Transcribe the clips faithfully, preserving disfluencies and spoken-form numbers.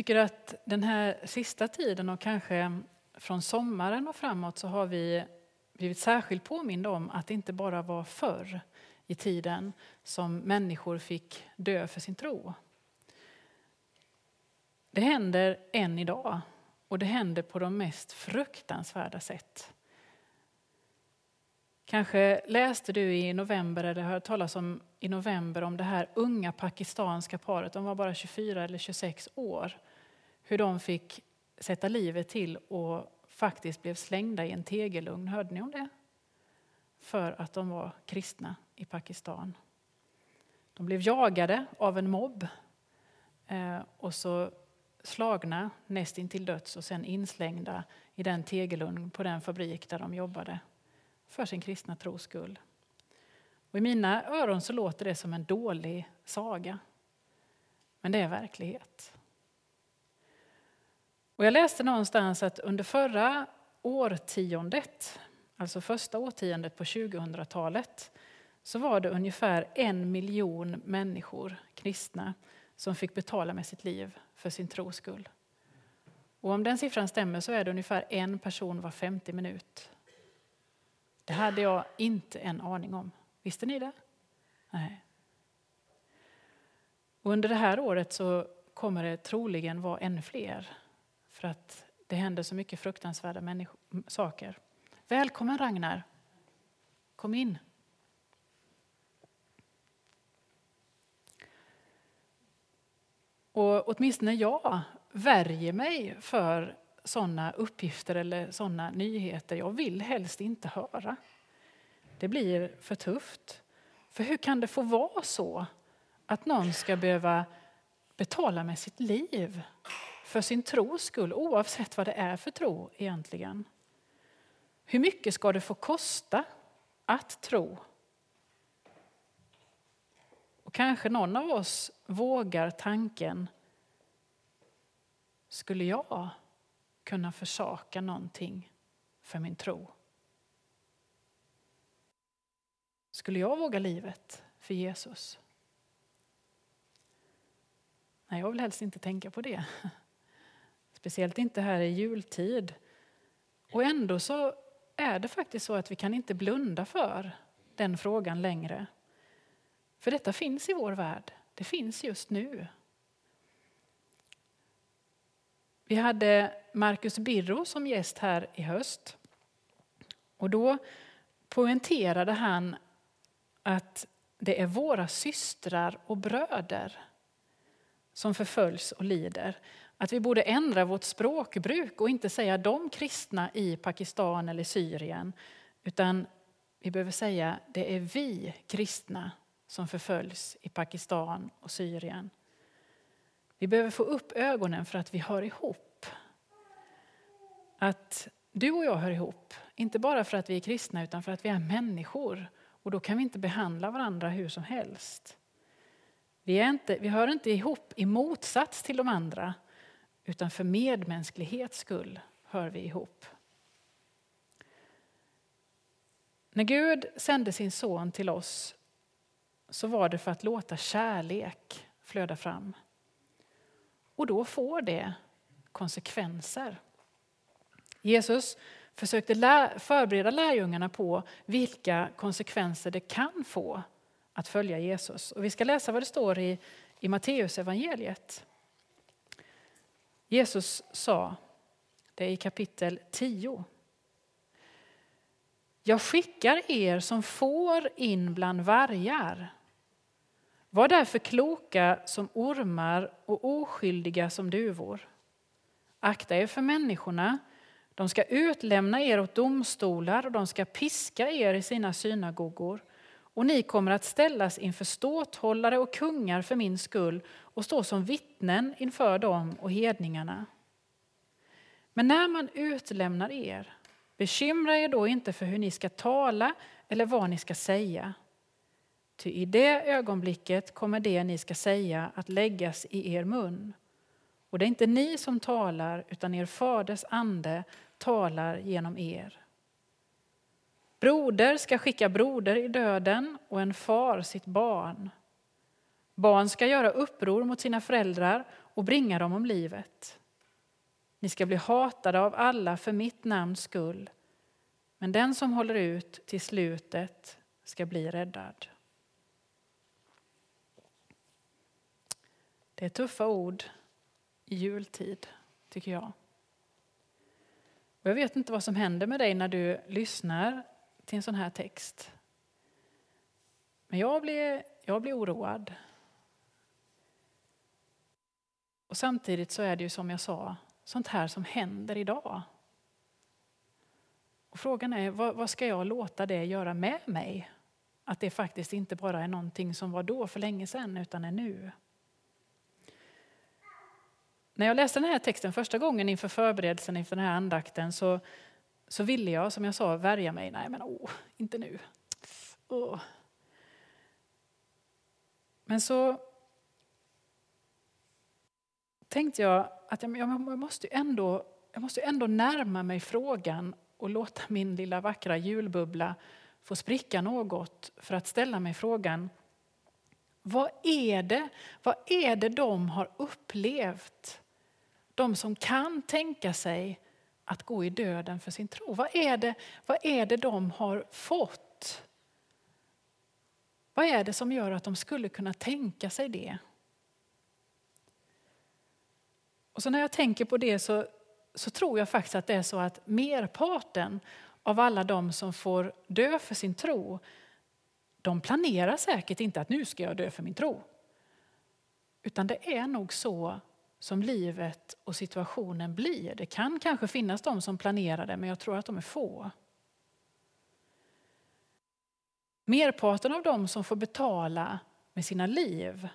tycker att den här sista tiden och kanske från sommaren och framåt så har vi blivit särskilt påminda om att det inte bara var förr i tiden som människor fick dö för sin tro. Det händer än idag och det händer på de mest fruktansvärda sätt. Kanske läste du i november eller hörde talas om i november om det här unga pakistanska paret. De var bara tjugofyra eller tjugosex år. Hur de fick sätta livet till och faktiskt blev slängda i en tegelugn. Hörde ni om det? För att de var kristna i Pakistan. De blev jagade av en mobb. Och så slagna nästan till döds och sen inslängda i den tegelugn på den fabrik där de jobbade. För sin kristna tros skull. Och i mina öron så låter det som en dålig saga. Men det är verklighet. Och jag läste någonstans att under förra årtiondet, alltså första årtiondet på tjugohundratalet, så var det ungefär en miljon människor, kristna, som fick betala med sitt liv för sin tros skull. Och om den siffran stämmer så är det ungefär en person var femtio minut. Det hade jag inte en aning om. Visste ni det? Nej. Och under det här året så kommer det troligen vara ännu fler. För att det händer så mycket fruktansvärda människo- saker. Välkommen Ragnar. Kom in. Och åtminstone jag värjer mig för sådana uppgifter eller sådana nyheter. Jag vill helst inte höra. Det blir för tufft. För hur kan det få vara så att någon ska behöva betala med sitt liv för sin tros skull, oavsett vad det är för tro egentligen? Hur mycket ska det få kosta att tro? Och kanske någon av oss vågar tanken, skulle jag kunna försaka någonting för min tro? Skulle jag våga livet för Jesus? Nej, jag vill helst inte tänka på det. Speciellt inte här i jultid. Och ändå så är det faktiskt så att vi kan inte blunda för den frågan längre. För detta finns i vår värld. Det finns just nu. Vi hade Markus Birro som gäst här i höst. Och då poängterade han att det är våra systrar och bröder som förföljs och lider. Att vi borde ändra vårt språkbruk och inte säga de kristna i Pakistan eller Syrien. Utan vi behöver säga det är vi kristna som förföljs i Pakistan och Syrien. Vi behöver få upp ögonen för att vi hör ihop. Att du och jag hör ihop. Inte bara för att vi är kristna utan för att vi är människor. Och då kan vi inte behandla varandra hur som helst. Vi, är inte, vi hör inte ihop i motsats till de andra. Utan för medmänsklighets skull hör vi ihop. När Gud sände sin son till oss så var det för att låta kärlek flöda fram. Och då får det konsekvenser. Jesus försökte lä- förbereda lärjungarna på vilka konsekvenser det kan få att följa Jesus. Och vi ska läsa vad det står i, i Matteusevangeliet. Jesus sa, det är i kapitel tio. Jag skickar er som får in bland vargar. Var därför kloka som ormar och oskyldiga som duvor. Akta er för människorna. De ska utlämna er åt domstolar och de ska piska er i sina synagogor. Och ni kommer att ställas inför ståthållare och kungar för min skull och stå som vittnen inför dem och hedningarna. Men när man utlämnar er, bekymra er då inte för hur ni ska tala eller vad ni ska säga. Ty i det ögonblicket kommer det ni ska säga att läggas i er mun. Och det är inte ni som talar utan er faders ande talar genom er. Broder ska skicka broder i döden och en far sitt barn. Barn ska göra uppror mot sina föräldrar och bringa dem om livet. Ni ska bli hatade av alla för mitt namns skull. Men den som håller ut till slutet ska bli räddad. Det är tuffa ord i jultid, tycker jag. Och jag vet inte vad som händer med dig när du lyssnar till en sån här text. Men jag blir, jag blir oroad. Och samtidigt så är det ju som jag sa, sånt här som händer idag. Och frågan är, vad, vad ska jag låta det göra med mig? Att det faktiskt inte bara är någonting som var då för länge sedan, utan är nu. När jag läste den här texten första gången inför förberedelsen inför den här andakten så, så ville jag, som jag sa, värja mig. Nej, men åh, inte nu. Åh. Men så tänkte jag att jag, jag, måste ändå, jag måste ändå närma mig frågan och låta min lilla vackra julbubbla få spricka något för att ställa mig frågan. Vad är det, vad är det de har upplevt? De som kan tänka sig att gå i döden för sin tro. Vad är det, vad är det de har fått? Vad är det som gör att de skulle kunna tänka sig det? Och så när jag tänker på det så, så tror jag faktiskt att det är så att merparten av alla de som får dö för sin tro, de planerar säkert inte att nu ska jag dö för min tro. Utan det är nog så som livet och situationen blir. Det kan kanske finnas de som planerar det, men jag tror att de är få. Merparten av de som får betala med sina liv,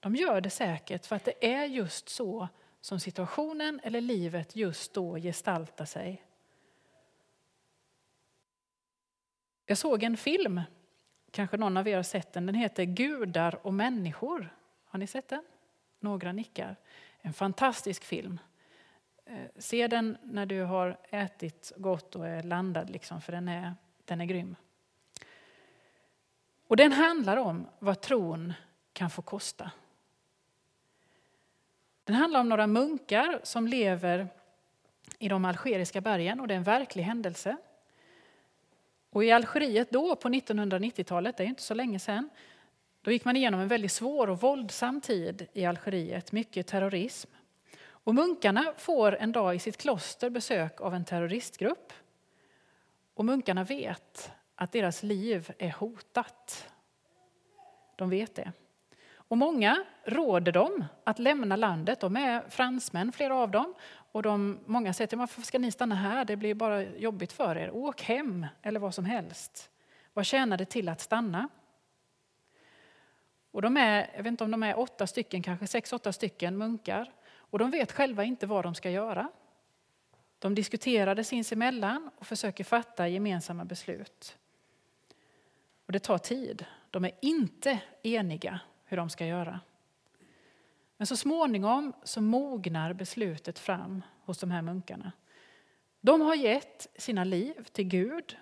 de gör det säkert för att det är just så som situationen eller livet just då gestaltar sig. Jag såg en film, kanske någon av er har sett den. Den heter Gudar och människor. Har ni sett den? Några nickar. En fantastisk film. Se den när du har ätit gott och är landad, liksom, för den är, den är grym. Och den handlar om vad tron kan få kosta. Den handlar om några munkar som lever i de algeriska bergen, och det är en verklig händelse. Och i Algeriet då på nittonhundranittiotalet, det är inte så länge sedan, då gick man igenom en väldigt svår och våldsam tid i Algeriet, mycket terrorism. Och munkarna får en dag i sitt kloster besök av en terroristgrupp. Och munkarna vet att deras liv är hotat. De vet det. Och många råder dem att lämna landet. De är fransmän, flera av dem. Och de, många säger till dem, varför ska ni stanna här? Det blir bara jobbigt för er. Åk hem eller vad som helst. Vad tjänar det till att stanna? Och de är, jag vet inte om de är åtta stycken, kanske sex, åtta stycken munkar. Och de vet själva inte vad de ska göra. De diskuterar det sinsemellan och försöker fatta gemensamma beslut. Och det tar tid. De är inte eniga hur de ska göra. Men så småningom så mognar beslutet fram hos de här munkarna. De har gett sina liv till Gud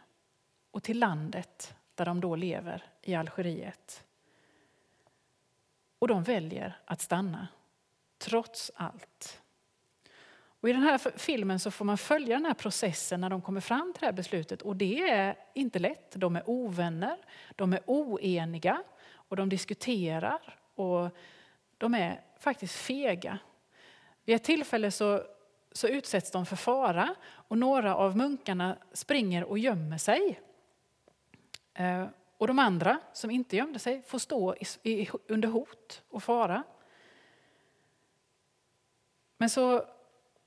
och till landet där de då lever i Algeriet. Och de väljer att stanna, trots allt. Och i den här filmen så får man följa den här processen när de kommer fram till det här beslutet. Och det är inte lätt. De är ovänner, de är oeniga. Och de diskuterar och de är faktiskt fega. Vid ett tillfälle så, så utsätts de för fara. Och några av munkarna springer och gömmer sig. Eh, och de andra som inte gömde sig får stå i, i, under hot och fara. Men så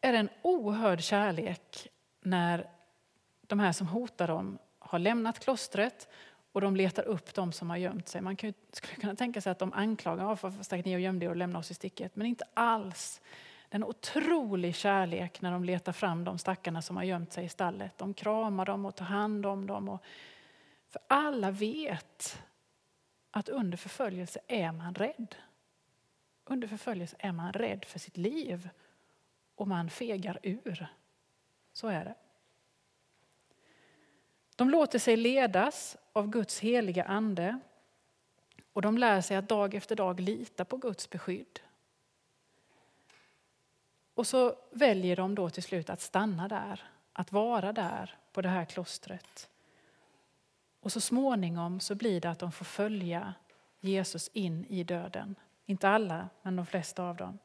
är det en oerhörd kärlek när de här som hotar dem har lämnat klostret. Och de letar upp de som har gömt sig. Man kan ju, skulle kunna tänka sig att de anklagar. Ja, varför stack ni och gömde er och lämnade oss i sticket? Men inte alls. Det är en otrolig kärlek när de letar fram de stackarna som har gömt sig i stallet. De kramar dem och tar hand om dem. Och för alla vet att under förföljelse är man rädd. Under förföljelse är man rädd för sitt liv. Och man fegar ur. Så är det. De låter sig ledas av Guds heliga ande. Och de lär sig att dag efter dag lita på Guds beskydd. Och så väljer de då till slut att stanna där. Att vara där på det här klostret. Och så småningom så blir det att de får följa Jesus in i döden. Inte alla, men de flesta av dem.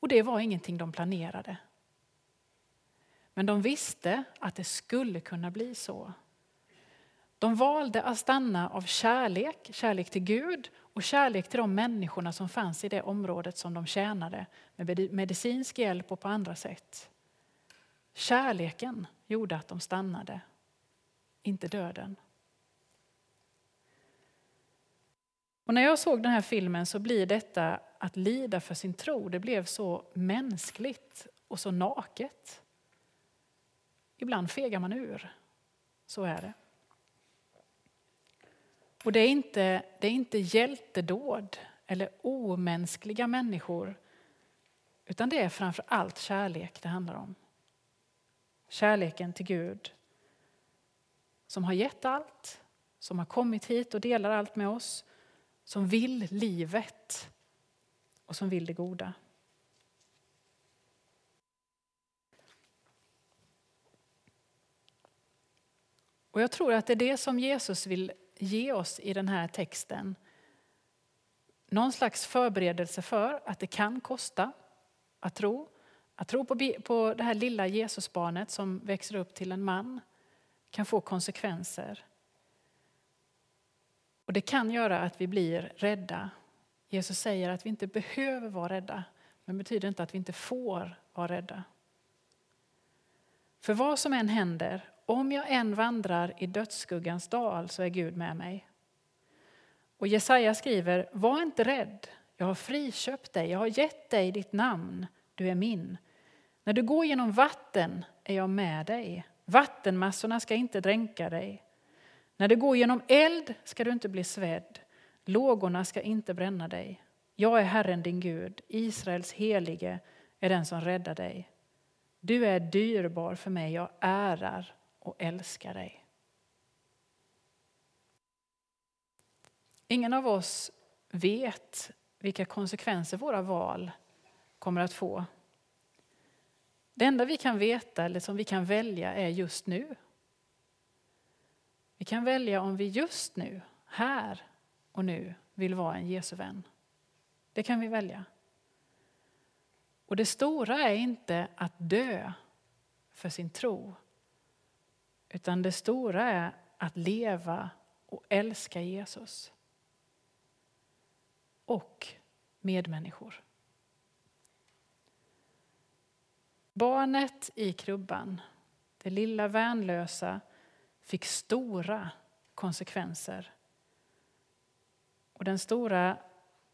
Och det var ingenting de planerade. Men de visste att det skulle kunna bli så. De valde att stanna av kärlek, kärlek till Gud och kärlek till de människorna som fanns i det området som de tjänade med medicinsk hjälp och på andra sätt. Kärleken gjorde att de stannade, inte döden. Och när jag såg den här filmen så blir detta att lida för sin tro, det blev så mänskligt och så naket. Ibland fegar man ur, så är det. Och det är inte, det är inte hjältedåd eller omänskliga människor, utan det är framför allt kärlek det handlar om. Kärleken till Gud som har gett allt, som har kommit hit och delar allt med oss, som vill livet och som vill det goda. Och jag tror att det är det som Jesus vill ge oss i den här texten. Någon slags förberedelse för att det kan kosta att tro. Att tro på, på det här lilla Jesusbarnet som växer upp till en man kan få konsekvenser. Och det kan göra att vi blir rädda. Jesus säger att vi inte behöver vara rädda. Men betyder inte att vi inte får vara rädda. För vad som än händer, om jag än vandrar i dödsskuggans dal så är Gud med mig. Och Jesaja skriver, var inte rädd, jag har friköpt dig, jag har gett dig ditt namn, du är min. När du går genom vatten är jag med dig, vattenmassorna ska inte dränka dig. När du går genom eld ska du inte bli svedd, lågorna ska inte bränna dig. Jag är Herren din Gud, Israels helige är den som räddar dig. Du är dyrbar för mig, jag ärar och älskar dig. Ingen av oss vet vilka konsekvenser våra val kommer att få. Det enda vi kan veta eller som vi kan välja är just nu. Vi kan välja om vi just nu, här och nu, vill vara en Jesu vän. Det kan vi välja. Och det stora är inte att dö för sin tro. Utan det stora är att leva och älska Jesus. Och medmänniskor. Barnet i krubban, det lilla värnlösa, fick stora konsekvenser. Och den stora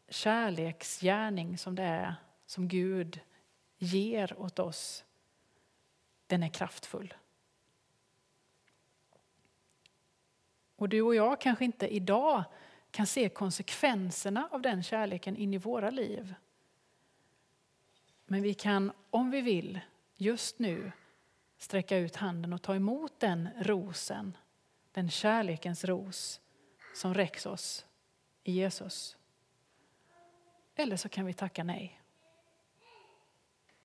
kärleksgärning som det är, som Gud ger åt oss, den är kraftfull. Och du och jag kanske inte idag kan se konsekvenserna av den kärleken in i våra liv. Men vi kan, om vi vill, just nu sträcka ut handen och ta emot den rosen, den kärlekens ros som räcks oss i Jesus. Eller så kan vi tacka nej.